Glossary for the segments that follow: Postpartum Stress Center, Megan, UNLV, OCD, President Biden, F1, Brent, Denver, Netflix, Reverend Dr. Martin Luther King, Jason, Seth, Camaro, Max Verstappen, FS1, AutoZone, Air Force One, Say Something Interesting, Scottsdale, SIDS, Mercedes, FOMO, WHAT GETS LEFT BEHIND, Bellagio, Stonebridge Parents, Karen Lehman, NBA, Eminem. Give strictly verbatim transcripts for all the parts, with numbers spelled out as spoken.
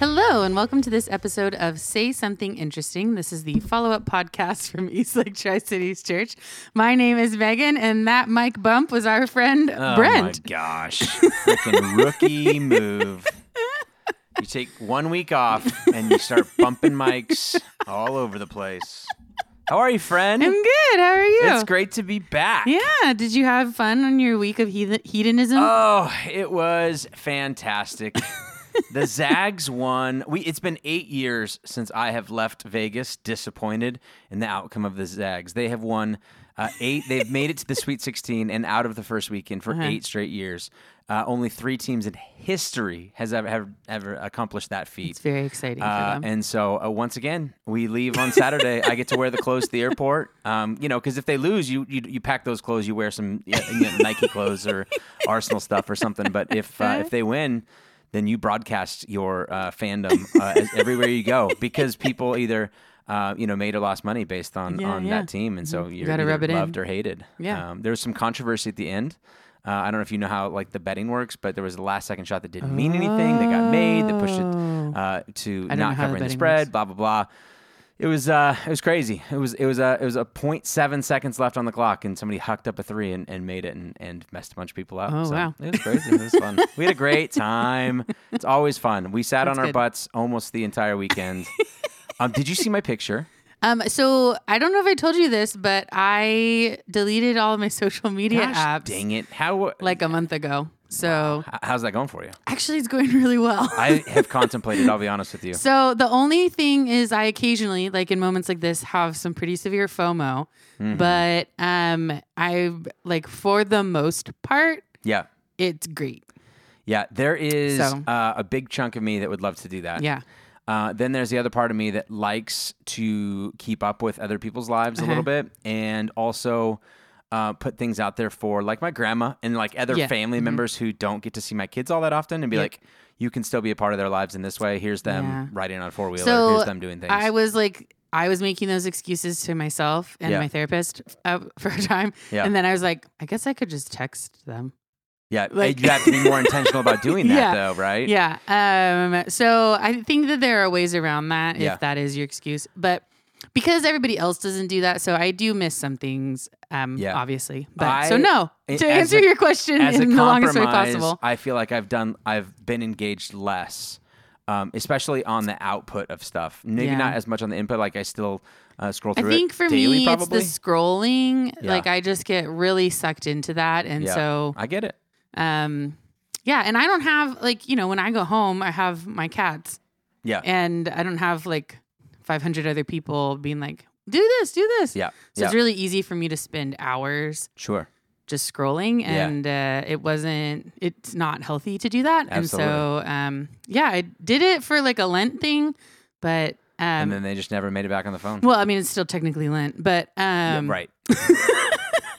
Hello, and welcome to this episode of Say Something Interesting. This is the follow-up podcast from Eastlake Tri-Cities Church. My name is Megan, and that mic bump was our friend oh Brent. Oh my gosh. Freaking rookie move. You take one week off, and you start bumping mics all over the place. How are you, friend? I'm good. How are you? It's great to be back. Yeah. Did you have fun on your week of heath- hedonism? Oh, it was fantastic. The Zags won. We it's been eight years since I have left Vegas disappointed in the outcome of the Zags. They have won uh, eight. They've made it to the Sweet sixteen and out of the first weekend for uh-huh. eight straight years. Uh, only three teams in history has ever have, ever accomplished that feat. It's very exciting uh, for them. And so, uh, once again, we leave on Saturday. I get to wear the clothes to the airport. Um, you know, because if they lose, you, you you pack those clothes. You wear some you know, Nike clothes or Arsenal stuff or something. But if uh, if they win, then you broadcast your uh, fandom uh, everywhere you go, because people either, uh, you know, made or lost money based on, yeah, on yeah. that team. And so you're you either loved in. or hated. Yeah. Um, there was some controversy at the end. Uh, I don't know if you know how like the betting works, but there was a last second shot that didn't oh. mean anything. They got made. They pushed it uh, to not covering the, the spread, works. blah, blah, blah. It was uh, it was crazy. It was it was a it was a point seven seconds left on the clock, and somebody hucked up a three and, and made it and, and messed a bunch of people up. Oh so wow! It was crazy. It was fun. We had a great time. It's always fun. We sat That's on our good. butts almost the entire weekend. um, did you see my picture? Um, so I don't know if I told you this, but I deleted all of my social media Gosh, apps. Dang it! How like a month ago. So wow. How's that going for you? Actually, it's going really well. I have contemplated, I'll be honest with you. So the only thing is I occasionally, like in moments like this, have some pretty severe FOMO. Mm-hmm. But um, I like for the most part, yeah, it's great. Yeah, there is so. uh, a big chunk of me that would love to do that. Yeah. Uh, then there's the other part of me that likes to keep up with other people's lives uh-huh. a little bit, and also... Uh, put things out there for like my grandma and like other yeah. family mm-hmm. members who don't get to see my kids all that often, and be yeah. like, you can still be a part of their lives in this way. Here's them yeah. riding on a four-wheeler. So here's them doing things. I was like, I was making those excuses to myself and yeah. my therapist uh, for a time. Yeah. And then I was like, I guess I could just text them. Yeah, like, you have to be more intentional about doing that, yeah, though, right? Yeah. Um, so I think that there are ways around that if yeah. that is your excuse. But because everybody else doesn't do that, so I do miss some things, um, yeah. obviously. But I, so no, to answer a, your question as in a the longest way possible. I feel like I've done, I've been engaged less, um, especially on the output of stuff. Maybe yeah. not as much on the input. Like I still uh, scroll through. I think it for daily, me, probably. It's the scrolling. Yeah. Like I just get really sucked into that, and yeah. so I get it. Um, yeah, and I don't have like you know when I go home, I have my cats. Yeah, and I don't have like five hundred other people being like, do this, do this. Yeah. So yeah. it's really easy for me to spend hours sure. just scrolling. And yeah. uh, it wasn't, it's not healthy to do that. Absolutely. And so, um, yeah, I did it for like a Lent thing, but. Um, and then they just never made it back on the phone. Well, I mean, it's still technically Lent, but. Um, yeah, right.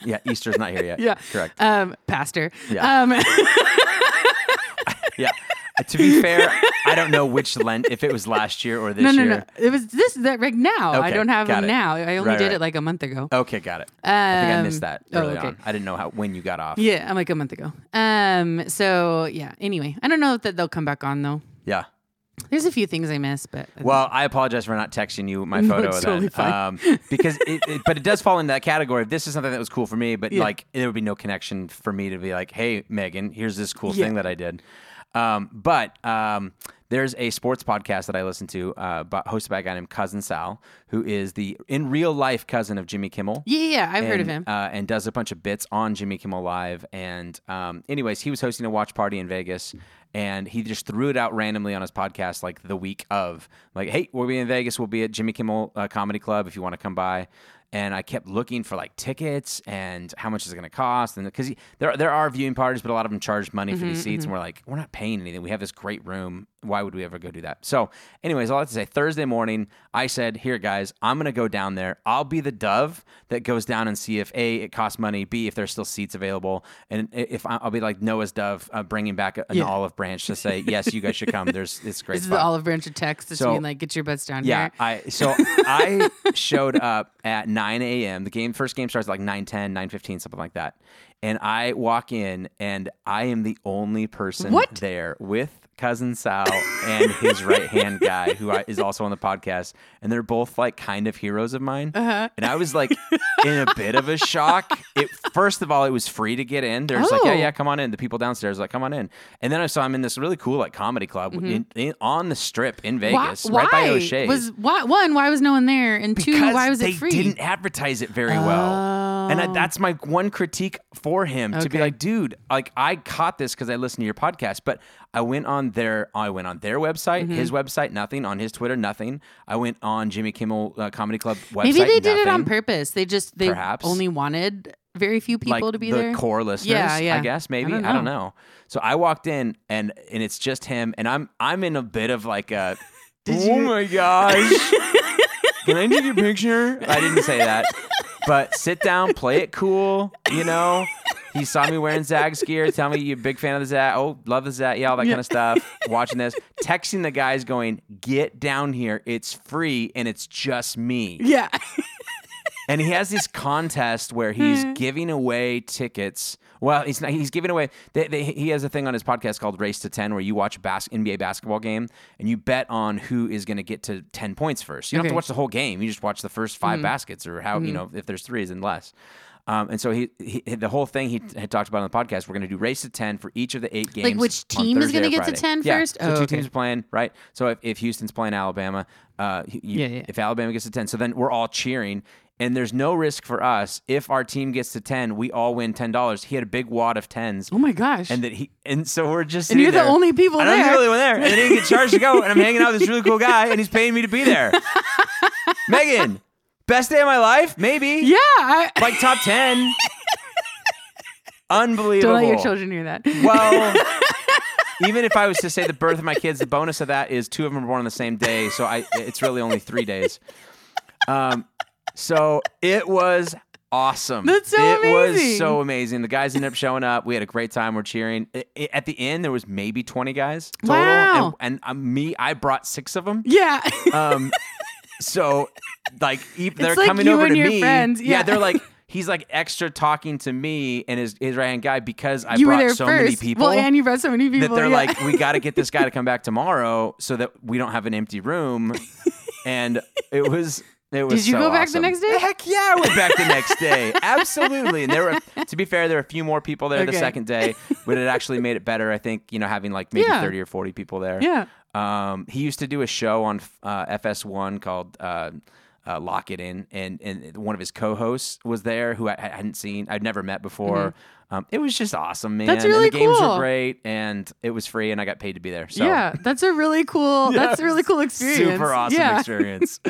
yeah. Easter's not here yet. Yeah. Correct. Um, pastor. Yeah. Um, yeah. To be fair, I don't know which Lent, if it was last year or this no, no, year. No, no, no. It was this, that right now. Okay, I don't have them now. I only right, did right. it like a month ago. Okay, got it. Um, I think I missed that early oh, okay. on. I didn't know how when you got off. Yeah, I'm like a month ago. Um. So, yeah. Anyway, I don't know that they'll come back on, though. Yeah. There's a few things I miss, but I well, I apologize for not texting you my photo no, it's totally fine. Um, because it, it, but it does fall into that category. This is something that was cool for me, but yeah. like there would be no connection for me to be like, hey, Megan, here's this cool yeah. thing that I did. Um, but um, there's a sports podcast that I listen to, uh, by, hosted by a guy named Cousin Sal, who is the in real life cousin of Jimmy Kimmel. Yeah, yeah, I've and, heard of him. Uh, and does a bunch of bits on Jimmy Kimmel Live. And um, anyways, he was hosting a watch party in Vegas, and he just threw it out randomly on his podcast, like the week of, like, hey, we'll be in Vegas. We'll be at Jimmy Kimmel uh, Comedy Club if you want to come by. And I kept looking for like tickets and how much is it going to cost, and because there there are viewing parties, but a lot of them charge money for mm-hmm, these seats, mm-hmm. and we're like, we're not paying anything. We have this great room. Why would we ever go do that? So, anyways, all I have to say, Thursday morning, I said, here, guys, I'm going to go down there. I'll be the dove that goes down and see if, A, it costs money, B, if there's still seats available, and if I'll be like Noah's dove uh, bringing back an yeah. olive branch to say, yes, you guys should come. There's It's great This spot. Is the olive branch of text that's so, being like, get your butts down yeah, here. I, so I showed up at nine a.m. The game first game starts at like nine ten, nine fifteen, something like that. And I walk in, and I am the only person what? there with Cousin Sal and his right hand guy, who I, is also on the podcast, and they're both like kind of heroes of mine. Uh-huh. And I was like in a bit of a shock. It, first of all, it was free to get in. They're just oh. like, yeah, yeah, come on in. The people downstairs were like, come on in. And then I saw him in this really cool like comedy club mm-hmm. in, in, on the Strip in Vegas, why? right by O'Shea's. Was why, one, why was no one there? And two, because why was it free? They didn't advertise it very oh. well. And I, that's my one critique for him okay. to be like, dude, like I caught this because I listened to your podcast, but I went on their I went on their website, mm-hmm. his website, nothing. On his Twitter, nothing. I went on Jimmy Kimmel uh, Comedy Club website. Maybe they did nothing. it on purpose. They just they Perhaps. only wanted very few people like to be the there. The core listeners, yeah, yeah. I guess maybe. I don't, I don't know. So I walked in and and it's just him, and I'm I'm in a bit of like a did oh you? my gosh. Can I take your picture? I didn't say that. But sit down, play it cool, you know. He saw me wearing Zags gear. Tell me you're a big fan of the Zag. Oh, love the Zag. Yeah, all that kind of stuff. Watching this. Texting the guys going, get down here. It's free and it's just me. Yeah. And he has this contest where he's mm. giving away tickets. Well, he's not, he's giving away. They, they, he has a thing on his podcast called Race to ten, where you watch a bas- N B A basketball game and you bet on who is going to get to ten points first. You okay. don't have to watch the whole game. You just watch the first five mm. baskets, or how mm. you know if there's threes and less. Um, and so he, he, the whole thing he had talked about on the podcast, we're going to do Race to ten for each of the eight games. Like which team is going to get to ten yeah. first? Yeah, so oh, two okay. teams are playing, right? So if, if Houston's playing Alabama, uh, you, yeah, yeah. if Alabama gets to ten, so then we're all cheering. And there's no risk for us. If our team gets to ten, we all win ten dollars. He had a big wad of tens. Oh, my gosh. And that he, and so we're just sitting there. And you're the there. only people there. And I'm the only one there. And then he gets charged to go. And I'm hanging out with this really cool guy. And he's paying me to be there. Megan, best day of my life? Maybe. Yeah. I- like top ten. Unbelievable. Don't let your children hear that. Well... Even if I was to say the birth of my kids, the bonus of that is two of them were born on the same day. So I, it's really only three days. Um... So it was awesome. That's so it amazing. It was so amazing. The guys ended up showing up. We had a great time. We're cheering. It, it, at the end, there was maybe twenty guys total. Wow. And, and uh, me, I brought six of them. Yeah. Um. So, like, if they're like coming over to me. Yeah. yeah, they're like. He's like extra talking to me and his, his right hand guy because I you brought so first. many people. Well, and you brought so many people. That they're yeah. like, we got to get this guy to come back tomorrow so that we don't have an empty room. And it was. It was Did you so go back awesome. the next day? Heck yeah, I went back the next day. Absolutely. And there were, to be fair, there were a few more people there okay. the second day, but it actually made it better, I think, you know, having like maybe yeah. thirty or forty people there. Yeah. Um, he used to do a show on uh, F S one called uh, uh, Lock It In, and, and one of his co-hosts was there who I hadn't seen, I'd never met before. Mm-hmm. Um, it was just awesome, man. That's really and the cool. games were great, and it was free, and I got paid to be there. So. Yeah, that's a really cool, yeah, that's a really cool experience. Super awesome yeah. experience.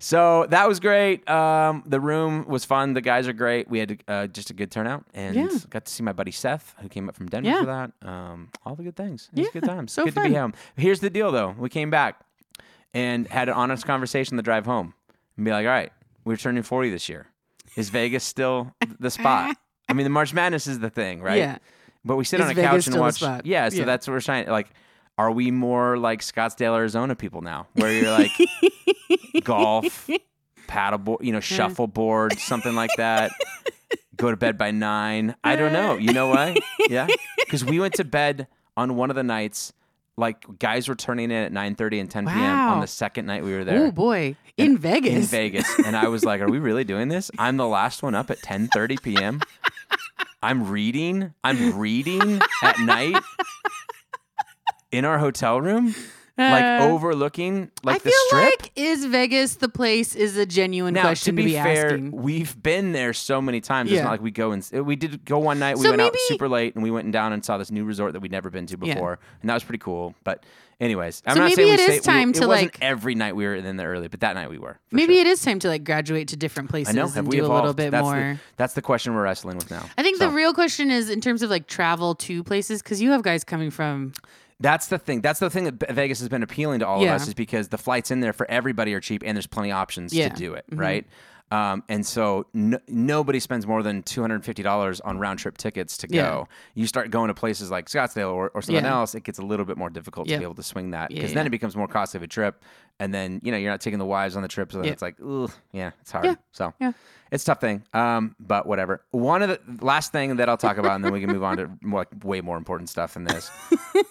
So that was great. Um, the room was fun. The guys are great. We had uh, just a good turnout, and yeah. got to see my buddy Seth, who came up from Denver yeah. for that. Um, all the good things. It yeah. was a good time. So good fun. to be home. Here's the deal, though. We came back and had an honest conversation on the drive home, and be like, all right, we're turning forty this year. Is Vegas still the spot? I mean, the March Madness is the thing, right? Yeah. But we sit is on a Vegas couch and still watch. The spot? Yeah. So yeah. that's what we're trying. Like, are we more like Scottsdale, Arizona people now, where you're like golf, paddleboard, you know, shuffleboard, something like that? Go to bed by nine. I don't know. You know why? Yeah, because we went to bed on one of the nights. Like guys were turning in at nine thirty and ten wow. p m on the second night we were there. Oh boy, in and, Vegas. In Vegas, and I was like, "Are we really doing this?" I'm the last one up at ten thirty p m. I'm reading. I'm reading at night. In our hotel room, like uh, overlooking like I the strip. I feel like is Vegas the place is a genuine now, question to be, to be fair, asking. We've been there so many times. Yeah. It's not like we go and we did go one night. We so went maybe, out super late and we went down and saw this new resort that we'd never been to before, yeah. and that was pretty cool. But anyways, I'm so not maybe saying it we is stayed, time we, to it wasn't like every night we were in there early, but that night we were. Maybe sure. it is time to like graduate to different places I know. and we do evolved? a little bit that's more. The, that's the question we're wrestling with now. I think so. the real question is in terms of like travel to places because you have guys coming from. That's the thing. That's the thing that Vegas has been appealing to all yeah. of us is because the flights in there for everybody are cheap and there's plenty of options yeah. to do it, mm-hmm. right? Um, and so no, nobody spends more than two hundred fifty dollars on round-trip tickets to yeah. go. You start going to places like Scottsdale or, or something yeah. else, it gets a little bit more difficult yeah. to be able to swing that because yeah, yeah. then it becomes more costly of a trip. And then, you know, you're not taking the wives on the trip. So yeah. It's like, ugh, yeah, it's hard. Yeah. So yeah. It's a tough thing. Um, but whatever. One of the last thing that I'll talk about, and then we can move on to more, like, way more important stuff than this.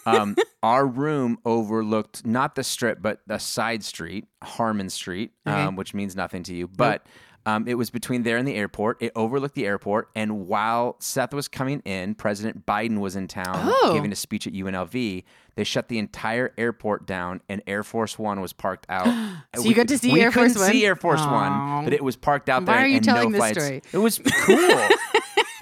Um, our room overlooked not the strip, but a side street, Harmon Street, okay. um, which means nothing to you. But nope. um, it was between there and the airport. It overlooked the airport. And while Seth was coming in, President Biden was in town oh. giving a speech at U N L V. They shut the entire airport down, and Air Force One was parked out. So we, you got to see Air Force One? We couldn't see Air Force Aww. One, but it was parked out Why there are you and telling no this flights. Story? It was cool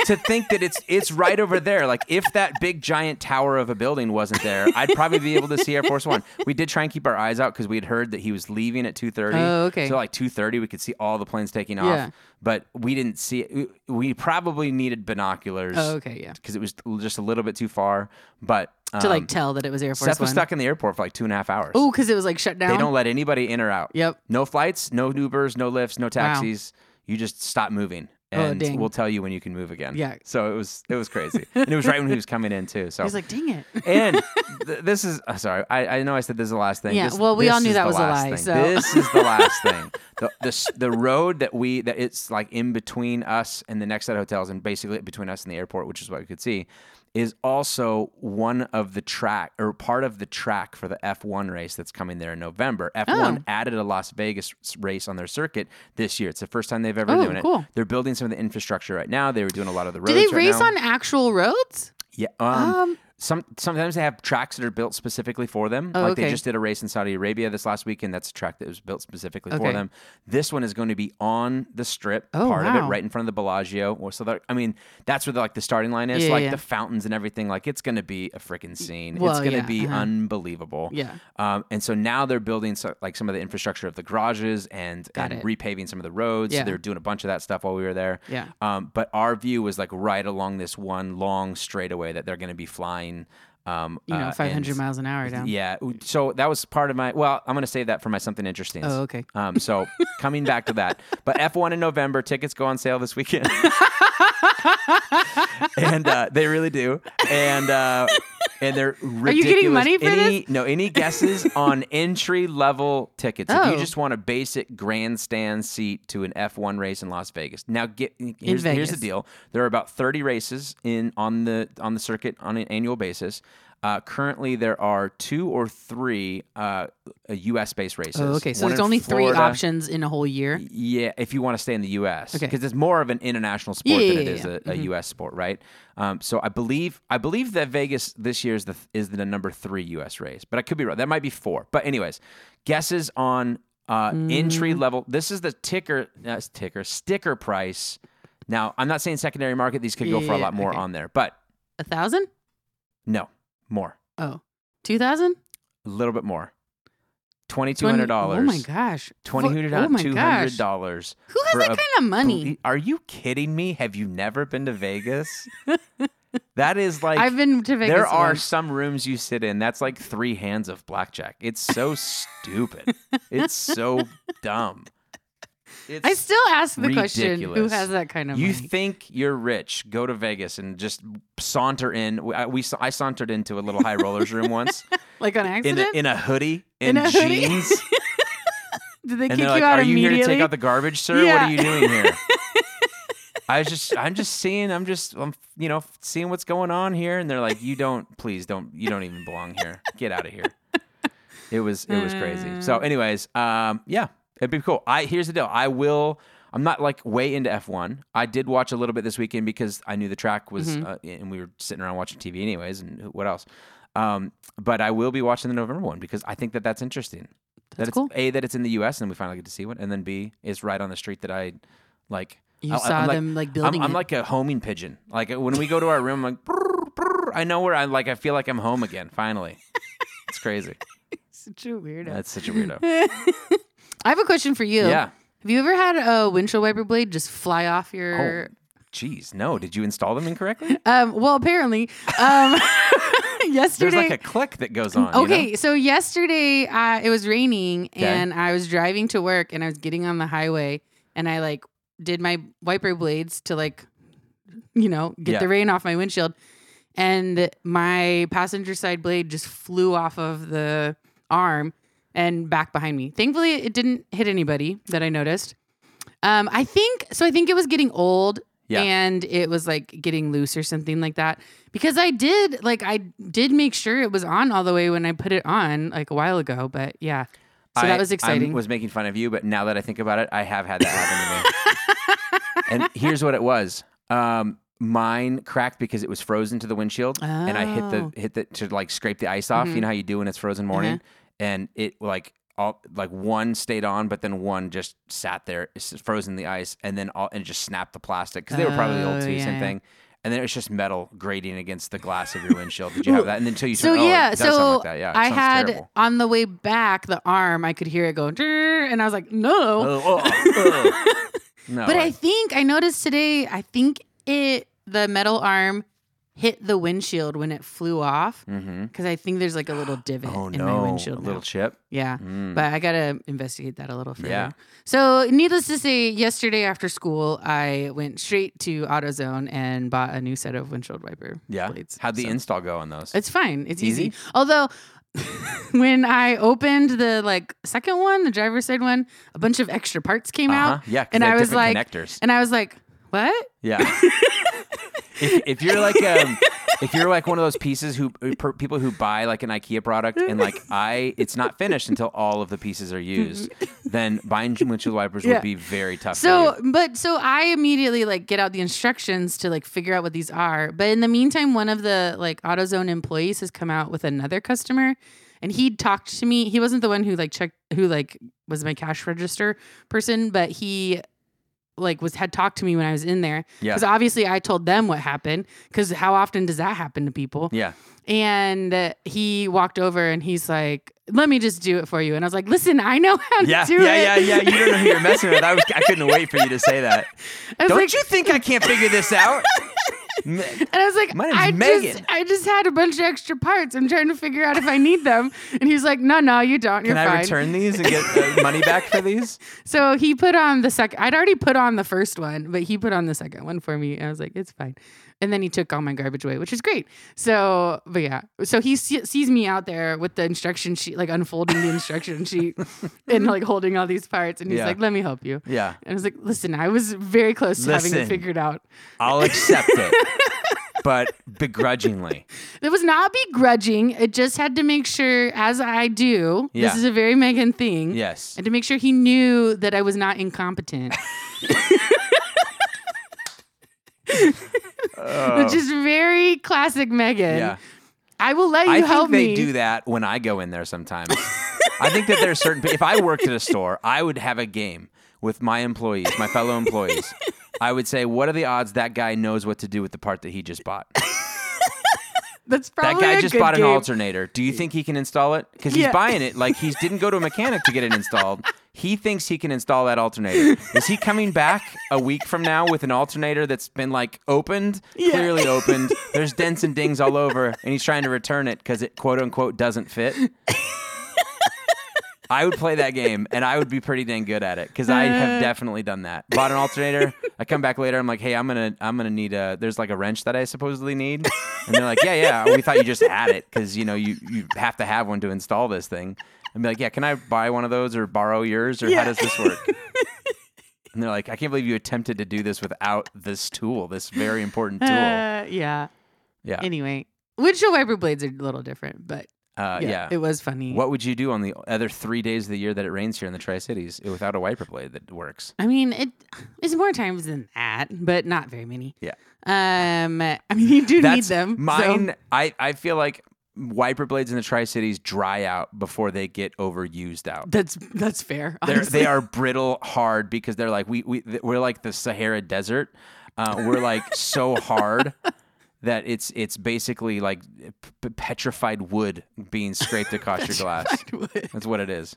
to think that it's it's right over there. Like, if that big giant tower of a building wasn't there, I'd probably be able to see Air Force One. We did try and keep our eyes out because we had heard that he was leaving at two thirty. Oh, okay. So like two thirty, we could see all the planes taking off. Yeah. But we didn't see it. We probably needed binoculars. Oh, okay, yeah. Because it was just a little bit too far. But um, to like tell that it was Air Force Seth One. Seth was stuck in the airport for like two and a half hours. Oh, because it was like shut down? They don't let anybody in or out. Yep. No flights, no Ubers, no Lyfts, no taxis. Wow. You just stop moving. And oh, we'll tell you when you can move again. Yeah. So it was it was crazy. And it was right when he was coming in, too. So. He was like, dang it. And th- this is, oh, sorry, I, I know I said this is the last thing. Yeah, this, well, we all knew that was a lie. So. This is the last thing. The, the the road that we, that it's like in between us and the next set of hotels, and basically between us and the airport, which is what we could see, is also one of the track, or part of the track for the F one race that's coming there in November. F one oh. added a Las Vegas race on their circuit this year. It's the first time they've ever oh, done cool. it. They're building some of the infrastructure right now. They were doing a lot of the roads. Do they right race now. on actual roads? Yeah. Um, um. Some sometimes they have tracks that are built specifically for them. Oh, like okay. They just did a race in Saudi Arabia this last weekend. That's a track that was built specifically okay. for them. This one is going to be on the strip, oh, part wow. of it, right in front of the Bellagio. So that, I mean, that's where the, like the starting line is, yeah, like yeah. the fountains and everything. Like, it's going to be a freaking scene. Well, it's going to yeah, be uh-huh. unbelievable. Yeah. Um. And so now they're building so, like some of the infrastructure of the garages and, and repaving some of the roads. Yeah. So they're doing a bunch of that stuff while we were there. Yeah. Um. But our view was like right along this one long straightaway that they're going to be flying. Um, you know, five hundred uh, miles an hour down. Yeah. So that was part of my, well, I'm going to save that for my something interesting. Oh, okay. Um, so coming back to that. But F one in November, tickets go on sale this weekend. And uh, they really do. And uh, and they're ridiculous. Are you getting money for any, this? No, any guesses on entry-level tickets? Oh. If you just want a basic grandstand seat to an F one race in Las Vegas. Now, get here's, Vegas. here's the deal. There are about thirty races in on the on the circuit on an annual basis. Uh, currently, there are two or three uh, U S-based races. Oh, okay, so One there's only Florida. three options in a whole year? Yeah, if you want to stay in the U S. Because okay. it's more of an international sport yeah, than yeah, it is yeah. a, a mm-hmm. U S sport, right? Um, so I believe I believe that Vegas this year is the, is the number three U S race. But I could be wrong. That might be four. But anyways, guesses on uh, mm. entry level. This is the ticker, uh, ticker sticker price. Now, I'm not saying secondary market. These could yeah, go for a lot more okay. on there. But a thousand? No. More. Oh. two thousand dollars? A little bit more. twenty-two hundred dollars. Oh my gosh. twenty-two hundred dollars. Who has that kind of money? Are you kidding me? Have you never been to Vegas? That is like... I've been to Vegas. There are once. some rooms you sit in, that's like three hands of blackjack. It's so stupid. It's so dumb. It's I still ask the ridiculous. question, who has that kind of you money? You think you're rich, go to Vegas and just saunter in. We, we I sauntered into a little high rollers room once. Like on accident? In a, in a hoodie, in, in a jeans. Hoodie? Did they and kick you like, out are immediately? Are you here to take out the garbage, sir? Yeah. What are you doing here? I was just, I'm just seeing, I'm just, I'm, you know, seeing what's going on here. And they're like, you don't, please don't, you don't even belong here. Get out of here. It was, it was uh. crazy. So anyways, um, yeah. It'd be cool. I here's the deal. I will. I'm not like way into F one. I did watch a little bit this weekend because I knew the track was, mm-hmm. uh, and we were sitting around watching T V anyways. And what else? Um, but I will be watching the November one because I think that that's interesting. That's that it's, cool. A, that it's in the U S and we finally get to see one, and then B, it's right on the street that I like. You I, saw I'm them like, like building. I'm, I'm like a homing pigeon. Like when we go to our room, I'm like brr, brr, I know where I like. I feel like I'm home again. Finally, it's crazy. Such a weirdo. That's such a weirdo. I have a question for you. Yeah. Have you ever had a windshield wiper blade just fly off your... Oh, geez. No. Did you install them incorrectly? um, well, apparently. Um, yesterday... There's like a click that goes on. Okay. You know? So yesterday, uh, it was raining, okay. and I was driving to work, and I was getting on the highway, and I like did my wiper blades to like, you know, get yeah. the rain off my windshield. And my passenger side blade just flew off of the arm. and back behind me. Thankfully, it didn't hit anybody that I noticed. Um, I think, so I think it was getting old yeah. and it was like getting loose or something like that. Because I did, like, I did make sure it was on all the way when I put it on like a while ago. But yeah, so I, that was exciting. I was making fun of you, but now that I think about it, I have had that happen to me. And here's what it was. Um, Mine cracked because it was frozen to the windshield, oh. and I hit the hit the to like scrape the ice off. Mm-hmm. You know how you do when it's frozen morning, mm-hmm. and it like all like one stayed on, but then one just sat there, frozen the ice, and then all and it just snapped the plastic because they oh, were probably old too, yeah. same thing. And then it was just metal grating against the glass of your windshield. Did you have that? And until you so turned, yeah, oh, it does so sound like that. Yeah, it I had terrible. On the way back the arm, I could hear it go, and I was like, no, oh, oh, oh. no. But I think I noticed today. I think. It the metal arm hit the windshield when it flew off because mm-hmm. I think there's like a little divot oh, in no. my windshield. A little now. Chip. Yeah. Mm. But I got to investigate that a little further. Yeah. So needless to say, yesterday after school, I went straight to AutoZone and bought a new set of windshield wiper yeah. blades. How'd the so, install go on those? It's fine. It's easy. easy. Although when I opened the like second one, the driver's side one, a bunch of extra parts came uh-huh. out. Yeah. And I was like, connectors. And I was like, what? Yeah. if, if you're like um, if you're like one of those pieces who per, people who buy like an IKEA product and like I it's not finished until all of the pieces are used, then buying windshield wipers yeah. would be very tough. So, but so I immediately like get out the instructions to like figure out what these are. But in the meantime, one of the like AutoZone employees has come out with another customer. And he talked to me. He wasn't the one who like checked who like was my cash register person, but he like was had talked to me when I was in there because yeah. obviously I told them what happened because how often does that happen to people? Yeah. And uh, he walked over and he's like, let me just do it for you. And I was like, listen, I know how yeah, to do yeah, it. Yeah, yeah, yeah. You don't know who you're messing with. I was, I couldn't wait for you to say that. Don't like, you think I can't figure this out? And I was like, My name's I, Megan. Just, I just had a bunch of extra parts. I'm trying to figure out if I need them. And he's like, no, no, you don't. You're Can I fine. return these and get the money back for these? So he put on the second. I'd already put on the first one, but he put on the second one for me. I was like, it's fine. And then he took all my garbage away, which is great. So, but yeah. So he see- sees me out there with the instruction sheet, like unfolding the instruction sheet and like holding all these parts. And he's yeah. like, let me help you. Yeah. And I was like, listen, I was very close to listen, having it figured out. I'll accept it, but begrudgingly. It was not begrudging. It just had to make sure, as I do, yeah. this is a very Megan thing. Yes. And to make sure he knew that I was not incompetent. Oh. Which is very classic Megan. Yeah. I will let you I help me. I think they me. do that when I go in there sometimes. I think that there's certain... If I worked at a store, I would have a game with my employees, my fellow employees. I would say, what are the odds that guy knows what to do with the part that he just bought? That's probably That guy a just good bought game. An alternator. Do you think he can install it? Because he's yeah. buying it like he didn't go to a mechanic to get it installed. He thinks he can install that alternator. Is he coming back a week from now with an alternator that's been like opened, yeah. clearly opened? There's dents and dings all over, and he's trying to return it because it quote unquote doesn't fit. I would play that game, and I would be pretty dang good at it because I have definitely done that. Bought an alternator. I come back later. I'm like, hey, I'm gonna, I'm gonna need a. There's like a wrench that I supposedly need, and they're like, yeah, yeah. We thought you just had it because you know you you have to have one to install this thing. And be like, yeah, can I buy one of those or borrow yours or yeah. how does this work? And they're like, I can't believe you attempted to do this without this tool, this very important tool. Uh, yeah. Yeah. Anyway, windshield wiper blades are a little different, but uh, yeah, yeah, it was funny. What would you do on the other three days of the year that it rains here in the Tri-Cities without a wiper blade that works? I mean, it is more times than that, but not very many. Yeah. Um, I mean, you do That's need them. Mine, so. I, I feel like... Wiper blades in the Tri-Cities dry out before they get overused out. That's that's fair. They are brittle, hard because they're like we we we're like the Sahara Desert. Uh, we're like so hard that it's it's basically like p- petrified wood being scraped across your glass. Wood. That's what it is.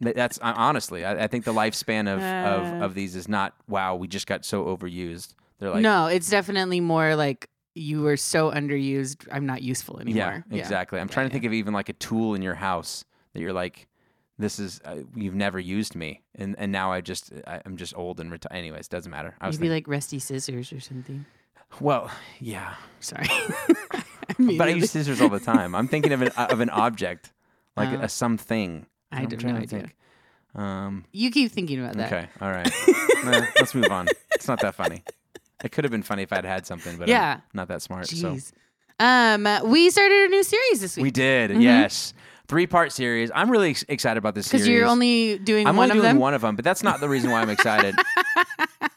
That's honestly, I, I think the lifespan of, uh, of of these is not. Wow, we just got so overused. They're like no, it's definitely more like. You were so underused, I'm not useful anymore. Yeah, exactly. Yeah. I'm trying yeah, to think yeah. of even like a tool in your house that you're like, this is, uh, you've never used me. And and now I just, I, I'm just old and retired. Anyways, doesn't matter. I was Maybe thinking, like rusty scissors or something. Well, yeah. Sorry. I mean, but I use scissors all the time. I'm thinking of an, of an object. Like um, a something. I don't know. Think. Um, you keep thinking about that. Okay. All right. nah, let's move on. It's not that funny. It could have been funny if I'd had something, but yeah. I'm not that smart. Jeez. So. Um, we started a new series this week. We did. Mm-hmm. Yes. Three-part series. I'm really ex- excited about this series. Because you're only doing I'm one only of doing them? I'm only doing one of them, but that's not the reason why I'm excited.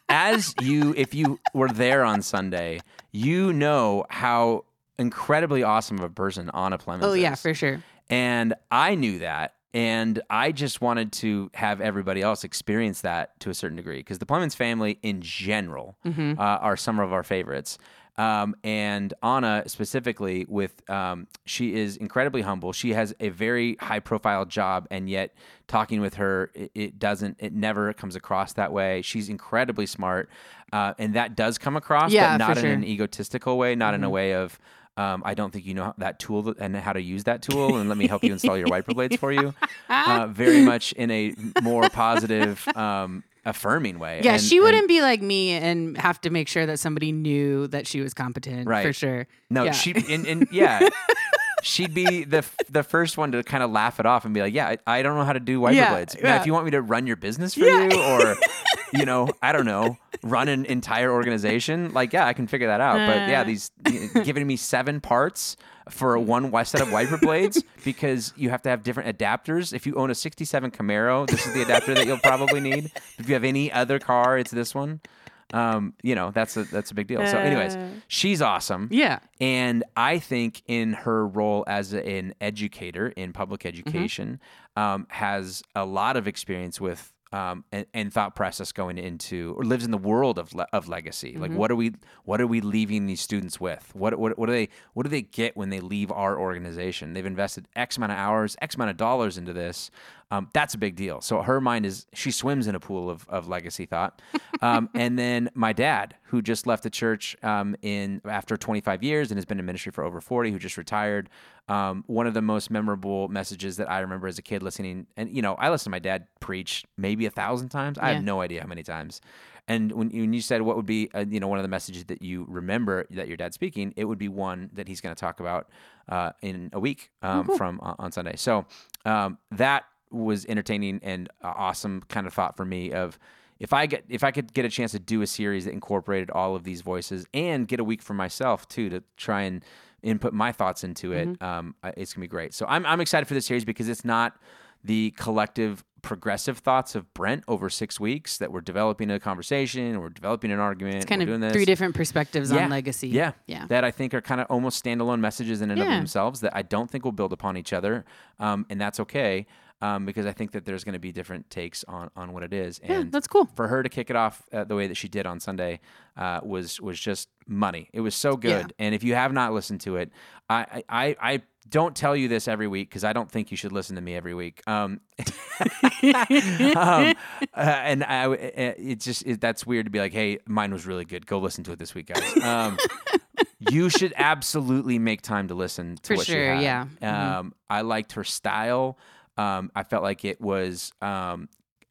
As you, if you were there on Sunday, you know how incredibly awesome of a person Anna Plemons oh, is. Oh, yeah, for sure. And I knew that, and I just wanted to have everybody else experience that to a certain degree, because the Plemons family in general mm-hmm. uh, are some of our favorites. Um, and Anna specifically with, um, she is incredibly humble. She has a very high profile job, and yet talking with her, it, it doesn't, it never comes across that way. She's incredibly smart. Uh, and that does come across, yeah, but not in sure. an egotistical way, not mm-hmm. in a way of, um, I don't think you know that tool and how to use that tool. And let me help you install your wiper blades for you. Uh, very much in a more positive, um, affirming way. Yeah, and, she wouldn't and, be like me and have to make sure that somebody knew that she was competent, right. for sure. No, yeah. she and, and yeah, she'd be the the first one to kind of laugh it off and be like, "Yeah, I, I don't know how to do wiper yeah, blades. Yeah. Now, if you want me to run your business for yeah. you, or you know, I don't know, run an entire organization, like yeah, I can figure that out." Uh. But yeah, these giving me seven parts for one set of wiper blades because you have to have different adapters. If you own a sixty-seven Camaro, this is the adapter that you'll probably need. If you have any other car, it's this one. Um, you know, that's a, that's a big deal. So anyways, she's awesome. Yeah. And I think in her role as an educator in public education, mm-hmm. um, has a lot of experience with Um, and, and thought process going into, or lives in the world of le- of legacy. Like, mm-hmm. what are we, what are we leaving these students with? What what what do they what do they get when they leave our organization? They've invested X amount of hours, X amount of dollars into this. Um, that's a big deal. So her mind is, she swims in a pool of of legacy thought. Um, and then my dad, who just left the church um, in after twenty-five years and has been in ministry for over forty, who just retired. Um, one of the most memorable messages that I remember as a kid listening, and you know, I listened to my dad preach maybe a thousand times. I yeah. have no idea how many times. And when, when you said what would be, uh, you know, one of the messages that you remember that your dad's speaking, it would be one that he's going to talk about uh, in a week um, mm-hmm. from uh, on Sunday. So um, that was entertaining and awesome kind of thought for me of, If I get, if I could get a chance to do a series that incorporated all of these voices and get a week for myself too to try and input my thoughts into it, mm-hmm. um, it's gonna be great. So I'm I'm excited for this series because it's not the collective progressive thoughts of Brent over six weeks that we're developing a conversation, we're developing an argument. It's kind we're of doing this. Three different perspectives yeah. on legacy. Yeah, yeah, that I think are kind of almost standalone messages in and yeah. of themselves that I don't think will build upon each other, um, and that's okay. Um, because I think that there's going to be different takes on, on what it is. And yeah, that's cool. For her to kick it off uh, the way that she did on Sunday uh, was was just money. It was so good. Yeah. And if you have not listened to it, I I, I don't tell you this every week because I don't think you should listen to me every week. Um, um, uh, and I, it just it, that's weird to be like, hey, mine was really good. Go listen to it this week, guys. Um, you should absolutely make time to listen to For what sure, she had. For sure, yeah. Um, mm-hmm. I liked her style. Um, I felt like it was um,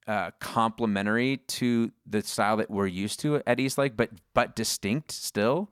uh, complementary to the style that we're used to at Eastlake, but but distinct still.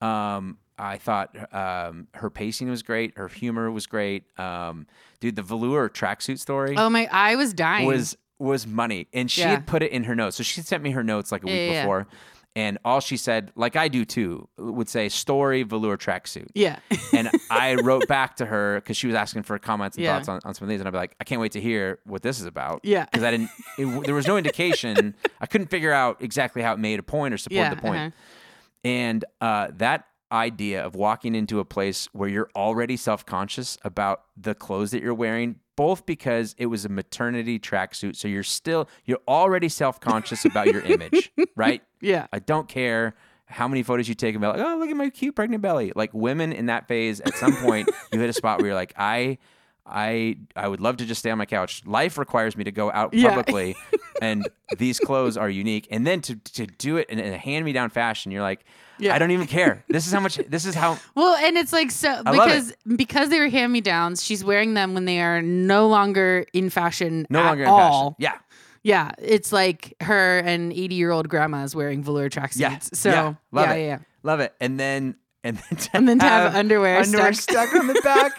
Um, I thought um, her pacing was great. Her humor was great. Um, dude, the velour tracksuit story. Oh my, I was dying. Was was money. And she yeah. had put it in her notes. So she sent me her notes like a week yeah, before. Yeah. And all she said, like I do too, would say story, velour tracksuit. Yeah. And I wrote back to her because she was asking for comments and yeah. thoughts on, on some of these. And I'd be like, I can't wait to hear what this is about. Yeah. Because I didn't, it, there was no indication. I couldn't figure out exactly how it made a point or support yeah, the point. Uh-huh. And uh, that idea of walking into a place where you're already self-conscious about the clothes that you're wearing, both because it was a maternity tracksuit, so you're still, you're already self-conscious about your image, right? Yeah. I don't care how many photos you take about, like, oh, look at my cute pregnant belly. Like women in that phase, at some point, you hit a spot where you're like, I, I, I would love to just stay on my couch. Life requires me to go out publicly, yeah. and these clothes are unique. And then to to do it in a hand-me-down fashion, you're like, yeah. I don't even care. This is how much. This is how. Well, and it's like so I because because they were hand me downs. She's wearing them when they are no longer in fashion. No at longer in all. Fashion. Yeah, yeah. It's like her and eighty year old grandma is wearing velour tracksuits. Yeah. So yeah, love yeah, it. Yeah, yeah, love it. And then and then to, and then to have, have underwear underwear stuck. stuck on the back.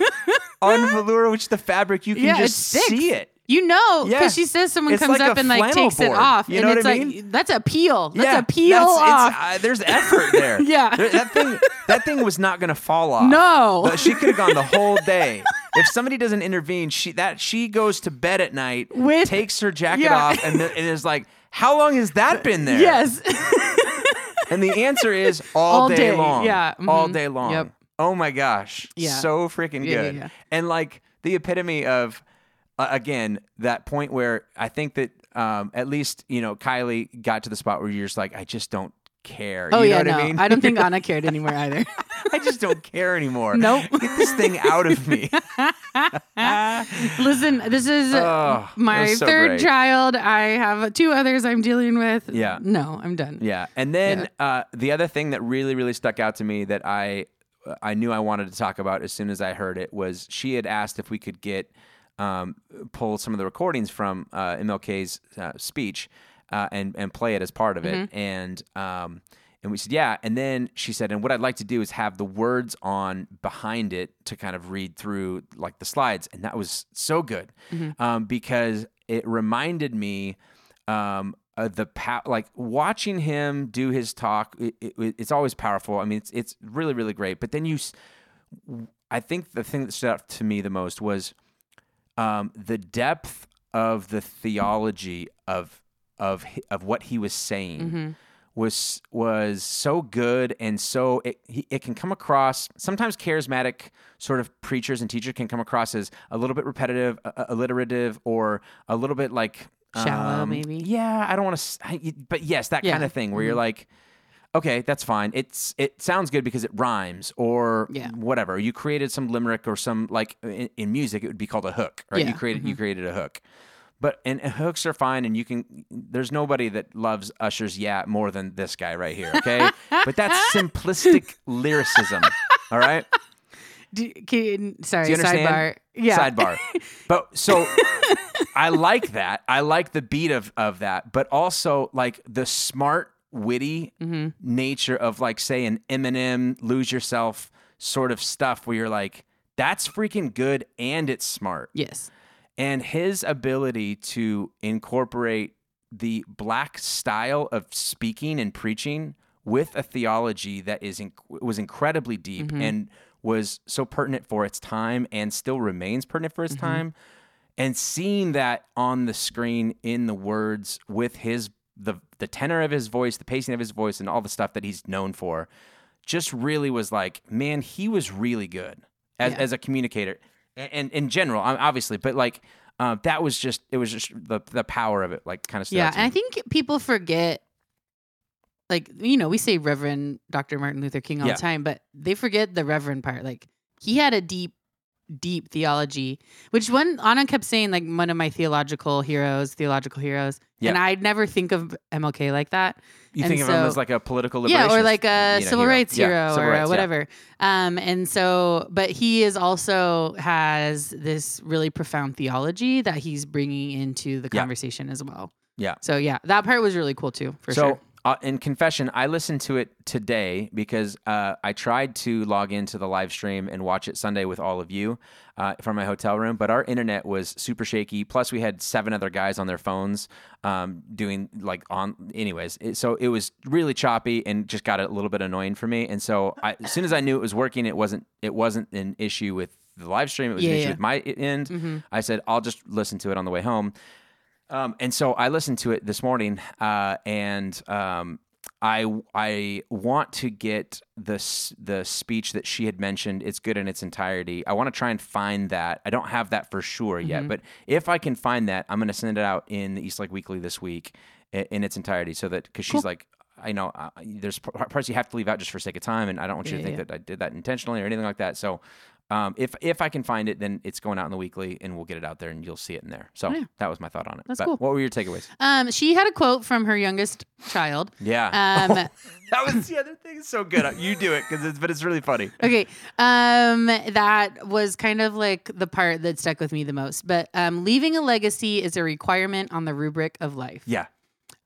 on velour, which the fabric, you can yeah, just see it. You know, because yeah. she says someone it's comes like up and like takes board. It off. You know and it's what I mean? Like, that's a peel. That's yeah, a peel that's, off. Uh, there's effort there. yeah. There, that thing that thing was not going to fall off. No. But she could have gone the whole day. If somebody doesn't intervene, she that she goes to bed at night, With, takes her jacket yeah. off, and, the, and is like, how long has that been there? Yes. And the answer is all, all day, day long. Yeah. Mm-hmm. All day long. Yep. Oh my gosh. Yeah. So freaking yeah, good. Yeah, yeah. And like the epitome of... Uh, again, that point where I think that um, at least, you know, Kylie got to the spot where you're just like, I just don't care. Oh, you know yeah, what no. I mean? I don't think Anna cared anymore either. I just don't care anymore. Nope. Get this thing out of me. Listen, this is oh, my so third great. child. I have two others I'm dealing with. Yeah. No, I'm done. Yeah. And then yeah. Uh, the other thing that really, really stuck out to me that I, I knew I wanted to talk about as soon as I heard it was she had asked if we could get... Um, pull some of the recordings from uh, M L K's uh, speech uh, and and play it as part of it, mm-hmm. and um, and we said yeah, and then she said, and what I'd like to do is have the words on behind it to kind of read through like the slides, and that was so good mm-hmm. um, because it reminded me um, of the pow- like watching him do his talk. It, it, it's always powerful. I mean, it's it's really really great. But then you, I think the thing that stood out to me the most was. Um, the depth of the theology of of of what he was saying mm-hmm. was was so good and so it it can come across sometimes charismatic sort of preachers and teachers can come across as a little bit repetitive, uh, alliterative, or a little bit like um, shallow maybe. Yeah, I don't want to, but yes, that yeah. kind of thing where mm-hmm. you're like. Okay, that's fine. It's it sounds good because it rhymes or yeah. whatever. You created some limerick or some like in, in music, it would be called a hook, right? Yeah. You created mm-hmm. you created a hook, but and, and hooks are fine. And you can there's nobody that loves Usher's yeah more than this guy right here. Okay, but that's simplistic lyricism. All right. Do, can, sorry, Do you understand? Sidebar. Yeah, sidebar. But so. I like that. I like the beat of of that, but also like the smart. Witty mm-hmm. nature of like say an Eminem Lose Yourself sort of stuff where you're like that's freaking good and it's smart. Yes. And his ability to incorporate the black style of speaking and preaching with a theology that is inc- was incredibly deep mm-hmm. and was so pertinent for its time and still remains pertinent for its mm-hmm. time and seeing that on the screen in the words with his the the tenor of his voice, the pacing of his voice, and all the stuff that he's known for just really was like, man, he was really good as, yeah. as a communicator and in general, obviously. But like uh, that was just, it was just the, the power of it, like kind of stuff. Yeah, and I think people forget, like, you know, we say Reverend Doctor Martin Luther King all yeah. the time, but they forget the Reverend part. Like he had a deep, deep theology, which one Anna kept saying, like one of my theological heroes, theological heroes. Yep. And I'd never think of M L K like that. You and think so, of him as like a political liberation. Yeah, or like a you know, civil hero. rights hero yeah, civil or rights, whatever. Yeah. Um, and so, but he is also has this really profound theology that he's bringing into the conversation yeah. as well. Yeah. So yeah, that part was really cool too, for so, sure. Uh, in confession, I listened to it today because uh, I tried to log into the live stream and watch it Sunday with all of you uh, from my hotel room, but our internet was super shaky. Plus, we had seven other guys on their phones um, doing like on. Anyways, it, so it was really choppy and just got a little bit annoying for me. And so, I, as soon as I knew it was working, it wasn't. It wasn't an issue with the live stream. It was yeah, an issue yeah. with my end. Mm-hmm. I said, I'll just listen to it on the way home. Um, and so I listened to it this morning, uh, and um, I I want to get the the speech that she had mentioned. It's good in its entirety. I want to try and find that. I don't have that for sure yet, mm-hmm. but if I can find that, I'm going to send it out in the Eastlake Weekly this week in, in its entirety, so that because she's cool. like, I know uh, there's parts you have to leave out just for sake of time, and I don't want you yeah, to think yeah. that I did that intentionally or anything like that. So. Um, if if I can find it, then it's going out in the weekly, and we'll get it out there, and you'll see it in there. So yeah. that was my thought on it. That's but cool. What were your takeaways? Um, she had a quote from her youngest child. Yeah. Um, oh, that was the other thing. It's so good. You do it, cause it's, but it's really funny. Okay. Um, that was kind of like the part that stuck with me the most. But um, leaving a legacy is a requirement on the rubric of life. Yeah.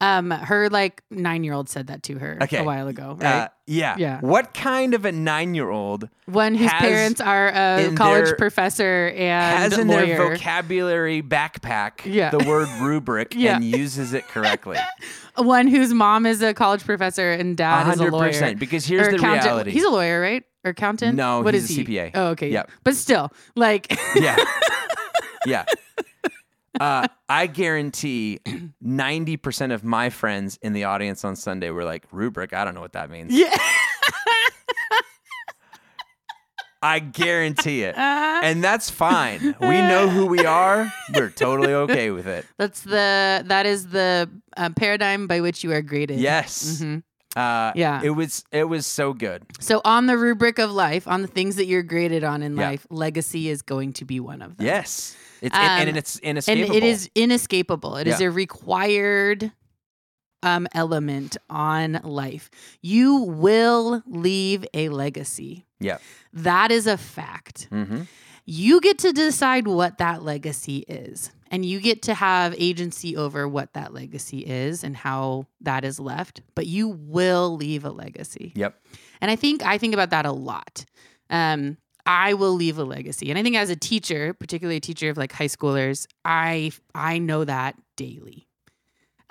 Um, her like nine-year-old said that to her okay. a while ago, right? Uh, yeah. Yeah. What kind of a nine-year-old? One whose parents are a college their, professor and has in lawyer. Their vocabulary backpack yeah. the word rubric yeah. and uses it correctly. One whose mom is a college professor and dad one hundred percent, is a lawyer. Because here's the reality. He's a lawyer, right? Or accountant? No, what he's is a he? C P A. Oh, okay. Yep. But still, like... yeah. Yeah. Uh, I guarantee ninety percent of my friends in the audience on Sunday were like, rubric, I don't know what that means. Yeah. I guarantee it. Uh-huh. And that's fine. We know who we are. We're totally okay with it. That's the, that is the uh, paradigm by which you are graded. Yes. Mm-hmm. Uh, yeah. It was it was so good. So on the rubric of life, on the things that you're graded on in yeah. life, legacy is going to be one of them. Yes. It's, um, and, and it's inescapable. And it is inescapable. It yeah. is a required um, element on life. You will leave a legacy. Yeah. That is a fact. Mm-hmm. You get to decide what that legacy is. And you get to have agency over what that legacy is and how that is left, but you will leave a legacy. Yep. And I think I think about that a lot. Um, I will leave a legacy. And I think as a teacher, particularly a teacher of like high schoolers, I I know that daily.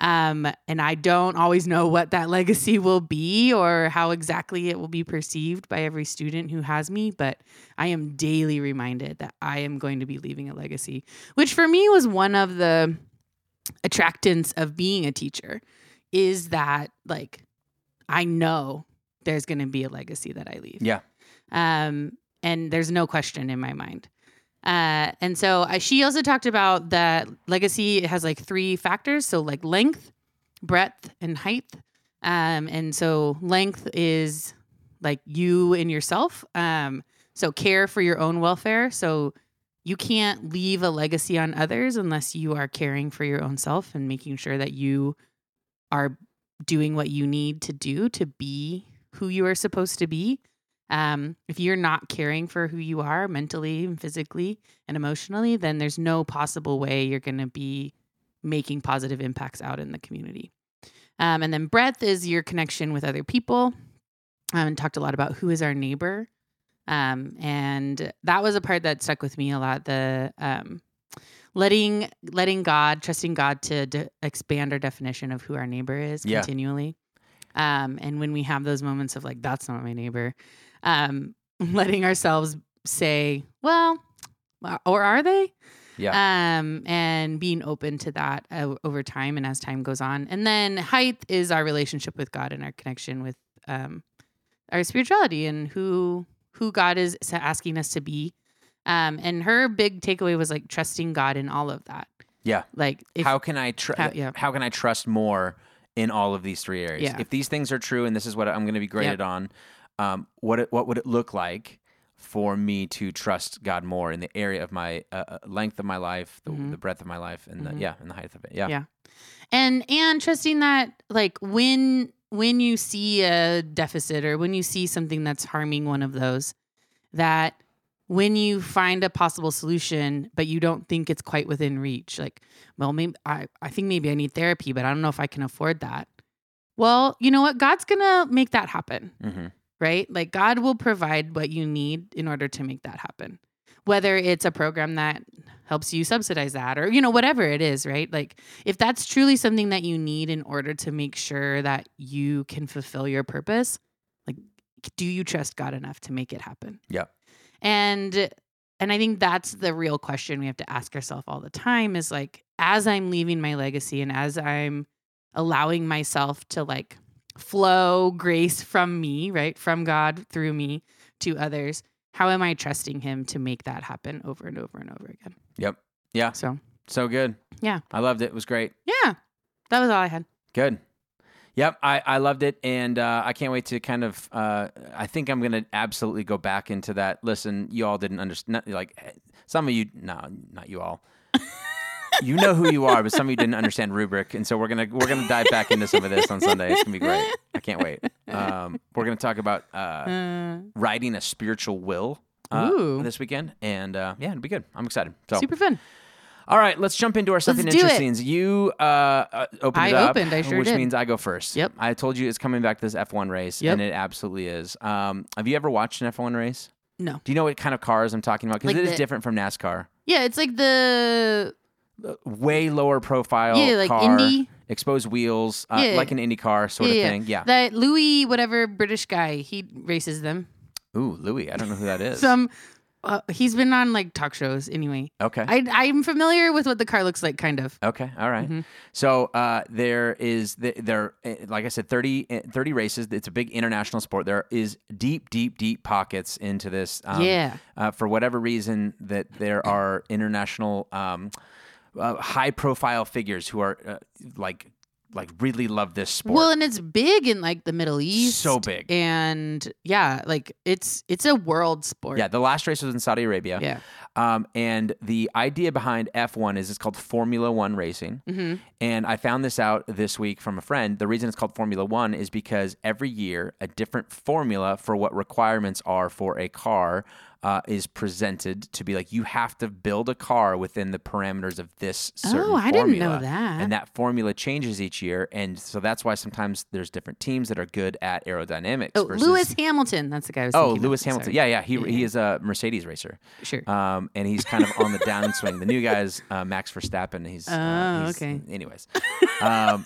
Um, and I don't always know what that legacy will be or how exactly it will be perceived by every student who has me, but I am daily reminded that I am going to be leaving a legacy, which for me was one of the attractants of being a teacher, is that like, I know there's going to be a legacy that I leave. Yeah. Um, and there's no question in my mind. Uh, and so uh, she also talked about that legacy has like three factors. So like length, breadth, and height. Um, and so length is like you and yourself. Um, so care for your own welfare. So you can't leave a legacy on others unless you are caring for your own self and making sure that you are doing what you need to do to be who you are supposed to be. Um, if you're not caring for who you are mentally and physically and emotionally, then there's no possible way you're going to be making positive impacts out in the community. Um, and then breadth is your connection with other people. Um, and talked a lot about who is our neighbor. Um, and that was a part that stuck with me a lot. The, um, letting, letting God, trusting God to de- expand our definition of who our neighbor is yeah. continually. Um, and when we have those moments of like, that's not my neighbor, um, letting ourselves say, well, or are they? Yeah. Um, and being open to that uh, over time and as time goes on. And then height is our relationship with God and our connection with, um, our spirituality and who, who God is asking us to be. Um, and her big takeaway was like trusting God in all of that. Yeah. Like if, how can I, tr- how, yeah. how can I trust more in all of these three areas? Yeah. If these things are true and this is what I'm going to be graded yep. on, um, what it, what would it look like for me to trust God more in the area of my uh, length of my life, the, mm-hmm. the breadth of my life, and mm-hmm. the, yeah, and the height of it. Yeah. Yeah. And, and trusting that like when, when you see a deficit or when you see something that's harming one of those, that when you find a possible solution, but you don't think it's quite within reach, like, well, maybe I, I think maybe I need therapy, but I don't know if I can afford that. Well, you know what? God's going to make that happen, mm-hmm. right? Like God will provide what you need in order to make that happen. Whether it's a program that helps you subsidize that or, you know, whatever it is, right? Like if that's truly something that you need in order to make sure that you can fulfill your purpose, like, do you trust God enough to make it happen? Yeah. And and I think that's the real question we have to ask ourselves all the time is like, as I'm leaving my legacy and as I'm allowing myself to like flow grace from me, right, from God through me to others, how am I trusting him to make that happen over and over and over again? Yep. Yeah. So. So good. Yeah. I loved it. It was great. Yeah. That was all I had. Good. Yep, I, I loved it, and uh, I can't wait to kind of, uh, I think I'm going to absolutely go back into that. Listen, you all didn't understand, like, some of you, no, not you all. You know who you are, but some of you didn't understand rubric, and so we're going to we're gonna dive back into some of this on Sunday. It's going to be great. I can't wait. Um, we're going to talk about uh, uh, writing a spiritual will uh, this weekend, and uh, yeah, it'll be good. I'm excited. So, super fun. All right, let's jump into our something interesting. You uh, uh, opened I it up. I opened, I sure which did. Which means I go first. Yep. I told you it's coming back to this F one race, yep. and it absolutely is. Um, have you ever watched an F one race? No. Do you know what kind of cars I'm talking about? Because like it the, is different from NASCAR. Yeah, it's like the... Way lower profile yeah, like car. Indy. Exposed wheels, uh, yeah. like an Indy car sort yeah, of thing. Yeah. That Louis, whatever, British guy, he races them. Ooh, Louis. I don't know who that is. Some... Uh, he's been on like talk shows anyway. Okay. I, I'm familiar with what the car looks like, kind of. Okay. All right. Mm-hmm. So uh, there is, the, there, like I said, thirty, thirty races. It's a big international sport. There is deep, deep, deep pockets into this. Um, yeah. Uh, for whatever reason that there are international um, uh, high profile figures who are uh, like, like really love this sport. Well, and it's big in like the Middle East. So big. And yeah, like it's it's a world sport. Yeah, the last race was in Saudi Arabia. Yeah. Um, and the idea behind F one is it's called Formula One racing. Mm-hmm. And I found this out this week from a friend. The reason it's called Formula One is because every year a different formula for what requirements are for a car uh, is presented to be like, you have to build a car within the parameters of this certain formula. Oh, I didn't know that. And that formula changes each year. And so that's why sometimes there's different teams that are good at aerodynamics. Oh, versus... Lewis Hamilton. That's the guy I was thinking about. Oh, Lewis Hamilton. Sorry. Yeah, yeah. He yeah. he is a Mercedes racer. Sure. Um, and he's kind of on the downswing. The new guy's uh, Max Verstappen. He's, oh, uh, he's, okay. Anyways. Um,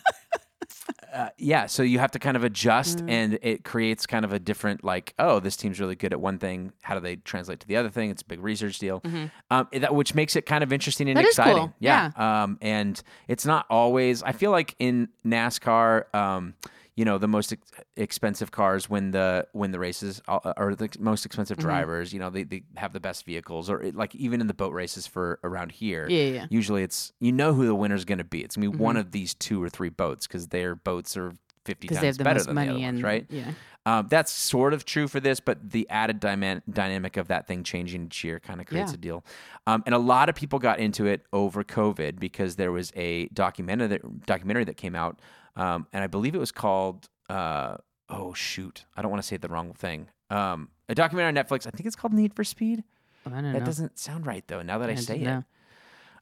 uh, yeah, so you have to kind of adjust, mm. and it creates kind of a different, like, oh, this team's really good at one thing. How do they translate to the other thing? It's a big research deal, mm-hmm. um, that, which makes it kind of interesting and that exciting. Is cool. Yeah. yeah. Um, and it's not always, I feel like in NASCAR, um, you know, the most ex- expensive cars win the win the races, or the most expensive drivers. Mm-hmm. You know, they, they have the best vehicles, or it, like even in the boat races for around here. Yeah, yeah. Usually, it's you know who the winner's going to be. It's going to be mm-hmm. one of these two or three boats because their boats are fifty times better than the other ones, right? Yeah. Um, that's sort of true for this, but the added dyma- dynamic of that thing changing each year kind of creates yeah. a deal. Um, and a lot of people got into it over COVID because there was a documentary that, documentary that came out, um, and I believe it was called, uh, oh, shoot, I don't want to say the wrong thing. Um, a documentary on Netflix, I think it's called Need for Speed. Oh, I don't that know. doesn't sound right, though, now that I, I say it. Know.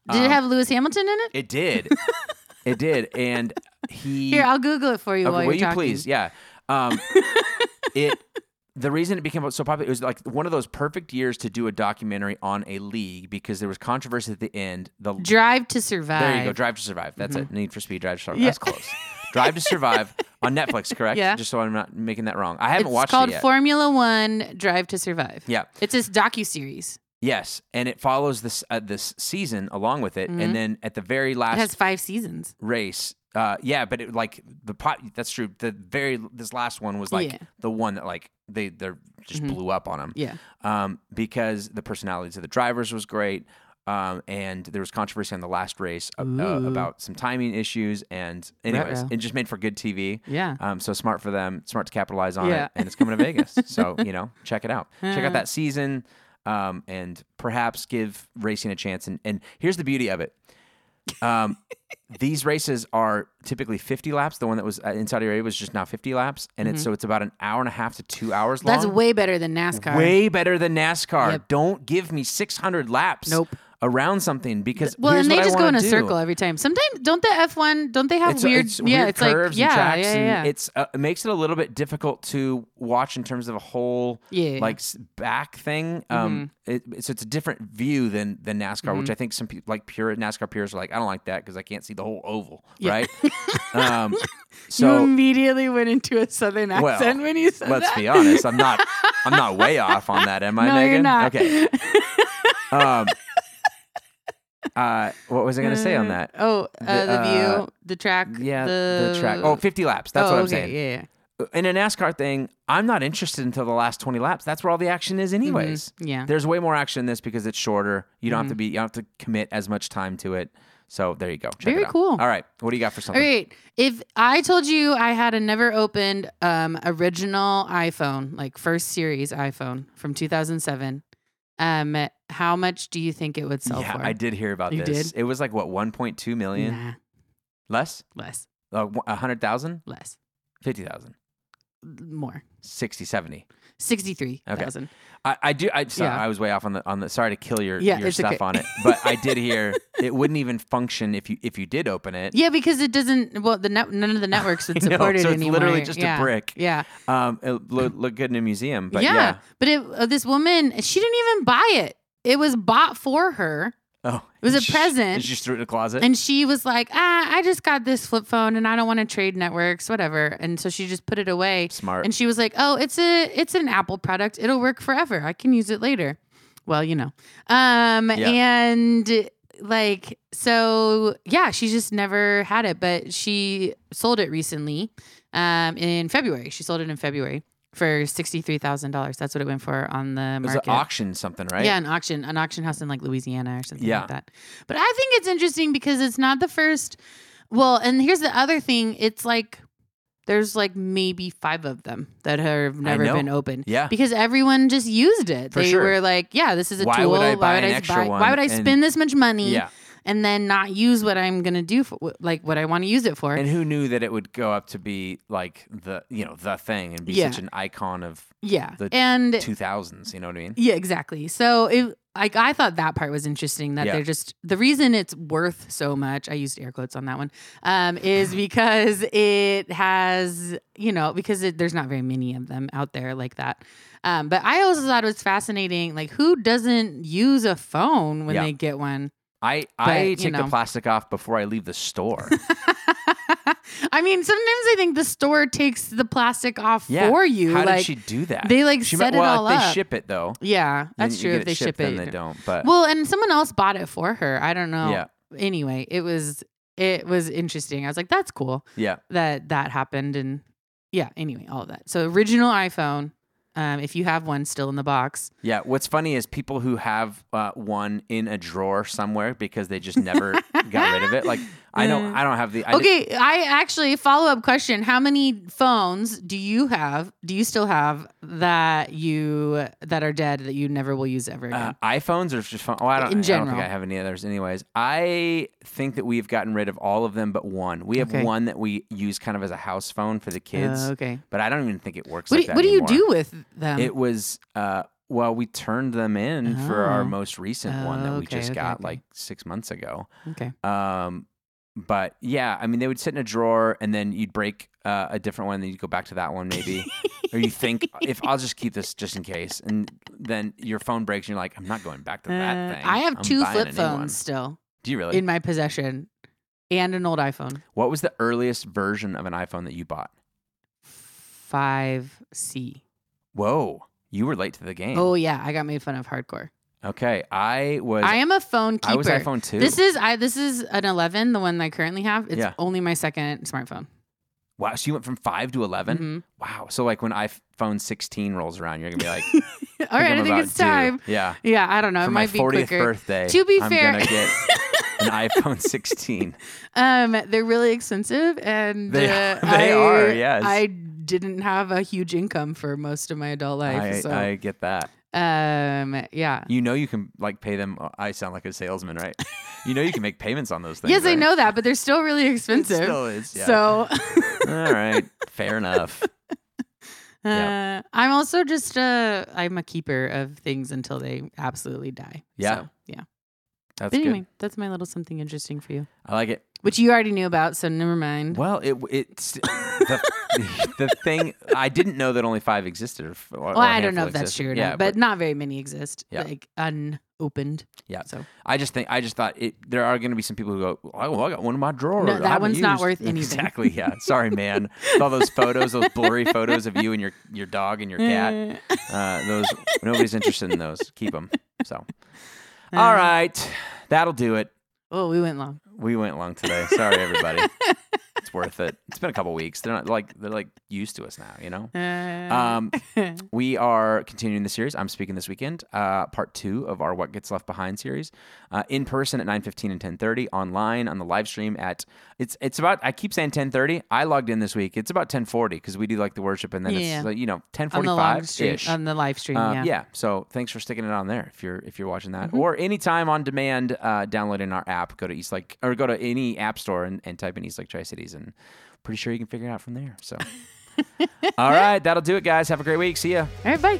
Did um, it have Lewis Hamilton in it? It did. It did, and he... Here, I'll Google it for you okay, while you're will talking. Will you please? Yeah. Um, it the reason it became so popular, it was like one of those perfect years to do a documentary on a league because there was controversy at the end. The Drive to Survive. There you go, Drive to Survive. That's mm-hmm. it. Need for Speed, Drive to Survive. Yeah. That's close. Drive to Survive on Netflix, correct? Yeah. Just so I'm not making that wrong. I haven't it's watched it yet. It's called Formula One Drive to Survive. Yeah. It's this docuseries. Yes, and it follows this uh, this season along with it, mm-hmm. and then at the very last it has five seasons race. Uh, yeah, but it, like the pot. That's true. The very this last one was like yeah. the one that like they they just mm-hmm. blew up on them. Yeah, um, because the personalities of the drivers was great, um, and there was controversy on the last race uh, uh, about some timing issues. And anyways, Ruh-oh. It just made for good T V. Yeah. Um. So smart for them. Smart to capitalize on yeah. it. And it's coming to Vegas. So you know, check it out. Check out that season. Um, and perhaps give racing a chance. And, and here's the beauty of it. Um, these races are typically fifty laps. The one that was in Saudi Arabia was just now fifty laps. And mm-hmm. it's, so it's about an hour and a half to two hours long. That's way better than NASCAR. Way better than NASCAR. Yep. Don't give me six hundred laps. Nope. Around something because well, here's and they what just I go in a do. circle every time. Sometimes don't the F one don't they have it's, weird? It's yeah, weird it's curves like and yeah, tracks yeah, yeah. And it's uh, it makes it a little bit difficult to watch in terms of a whole yeah. like back thing. Um, mm-hmm. it, so it's a different view than than NASCAR, mm-hmm. which I think some people like pure NASCAR peers are like, I don't like that because I can't see the whole oval, yeah. right? um, so you immediately went into a southern accent well, when you said let's that. Let's be honest, I'm not I'm not way off on that, am I, no, Megan? You're not. Okay. Um, Uh, what was I going to say on that? Oh, uh, the, the view, uh, the track. Yeah, the... the track. Oh, fifty laps. That's oh, what I'm okay. saying. Yeah, yeah. In a NASCAR thing, I'm not interested until the last twenty laps. That's where all the action is anyways. Mm-hmm. Yeah. There's way more action in this because it's shorter. You don't mm-hmm. have to be, you don't have to commit as much time to it. So there you go. Check Very it out. cool. All right. What do you got for something? All right. If I told you I had a never opened um, original iPhone, like first series iPhone from two thousand seven, um, how much do you think it would sell yeah, for? I did hear about you this. Did? It was like, what, one point two million? Nah. Less? Less. Uh, one hundred thousand? Less. fifty thousand? More. sixty, seventy. sixty-three thousand. Okay. I, I do. I sorry, yeah. I was way off on the on the. Sorry to kill your yeah, your stuff okay. on it, but I did hear it wouldn't even function if you if you did open it. Yeah, because it doesn't. Well, the net, none of the networks would support know, so it anymore. So it's literally just yeah. a brick. Yeah. Um, it look, look good in a museum, but yeah. yeah. But it, uh, this woman, she didn't even buy it. It was bought for her. Oh, it was a she, present. She just threw it in the closet, and she was like, "Ah, I just got this flip phone, and I don't want to trade networks, whatever." And so she just put it away. Smart. And she was like, "Oh, it's a, it's an Apple product. It'll work forever. I can use it later." Well, you know, um, yeah. and like so, yeah, she just never had it, but she sold it recently, um, in February. She sold it in February. For sixty-three thousand dollars. That's what it went for on the market. It was an auction something, right? Yeah, an auction. An auction house in like Louisiana or something yeah. like that. But I think it's interesting because it's not the first. Well, and here's the other thing. It's like there's like maybe five of them that have never been opened. Yeah. Because everyone just used it. For they sure. were like, yeah, this is a why tool. Would I buy why would an I extra buy, one? Why would I spend and, this much money? Yeah. And then not use what I'm going to do, for, like what I want to use it for. And who knew that it would go up to be like the, you know, the thing and be yeah. such an icon of yeah. the and two thousands, you know what I mean? Yeah, exactly. So it, like, I thought that part was interesting that yeah. they're just, the reason it's worth so much, I used air quotes on that one, um, is because it has, you know, because it, there's not very many of them out there like that. Um, but I also thought it was fascinating, like who doesn't use a phone when yeah. they get one? I, but, I take you know. the plastic off before I leave the store. I mean, sometimes I think the store takes the plastic off yeah. for you. How like, did she do that? They like she set might, well, it all up. Well, if they ship it though. Yeah, that's true. If they ship it, then they don't. But well, and someone else bought it for her. I don't know. Yeah. Anyway, it was it was interesting. I was like, that's cool. Yeah. That that happened, and yeah. Anyway, all of that. So original iPhone. Um, if you have one still in the box. Yeah. What's funny is people who have uh, one in a drawer somewhere because they just never got rid of it. Like I don't, I don't have the. I okay. Did, I actually follow up question. How many phones do you have? Do you still have that you, that are dead that you never will use ever again? Uh, iPhones or just phone? Oh, I don't, in general. I don't think I have any others anyways. I think that we've gotten rid of all of them, but one, we have okay. one that we use kind of as a house phone for the kids. Uh, okay. But I don't even think it works. What, like do, that what do you do with them? It was uh well we turned them in oh. for our most recent oh, one that we okay, just okay, got okay. like six months ago. Okay. Um but yeah, I mean they would sit in a drawer and then you'd break uh, a different one and then you'd go back to that one maybe. Or you think if I'll just keep this just in case, and then your phone breaks and you're like, I'm not going back to that uh, thing. I have I'm two flip phones still. Do you really? In my possession. And an old iPhone. What was the earliest version of an iPhone that you bought? five C. Whoa, you were late to the game. Oh yeah, I got made fun of hardcore. Okay, I was. I am a phone keeper. I was iPhone two. This is I. This is an eleven, the one that I currently have. It's yeah. only my second smartphone. Wow, so you went from five to eleven. Mm-hmm. Wow, so like when iPhone sixteen rolls around, you're gonna be like, all right, I think it's time. Two. Yeah, yeah. I don't know. For it might be quicker. My fortieth birthday. To be I'm fair, gonna get an iPhone sixteen. Um, they're really expensive, and they, uh, they I, are. Yes, I. didn't have a huge income for most of my adult life. I, so. I get that. Um, yeah. You know you can like pay them. I sound like a salesman, right? You know you can make payments on those things. Yes, right? I know that, but they're still really expensive. It still is, yeah. So. All right. Fair enough. Uh, yeah. I'm also just uh, I'm a keeper of things until they absolutely die. Yeah. So, yeah. That's but anyway, good. That's my little something interesting for you. I like it. Which you already knew about, so never mind. Well, it it's the, the thing I didn't know that only five existed. Or, or well, I don't know if existed. That's true or yeah, not, but, but not very many exist, yeah. like unopened. Yeah. So I just think I just thought it, there are going to be some people who go, oh, well, I got one in my drawer. No, that one's used. Not worth anything. Exactly. Yeah. Sorry, man. With all those photos, those blurry photos of you and your your dog and your cat. Uh, those nobody's interested in those. Keep them. So. Uh, all right, that'll do it. Oh, we went long. We went long today. Sorry, everybody. It's worth it. It's been a couple weeks. They're not like they're like used to us now, you know. Uh, um, we are continuing the series. I'm speaking this weekend. Uh, part two of our "What Gets Left Behind" series, uh, in person at nine fifteen and ten thirty. Online on the live stream at it's it's about. I keep saying ten thirty. I logged in this week. It's about ten forty because we do like the worship, and then yeah. it's like, you know ten forty-five ish on the live stream. Uh, yeah. Yeah. So thanks for sticking it on there if you're if you're watching that mm-hmm. or anytime on demand. Uh, downloading our app. Go to Eastlake. Or go to any app store and, and type in Eastlake Tri-Cities, and pretty sure you can figure it out from there. So All right. That'll do it, guys. Have a great week. See ya. All right. Bye.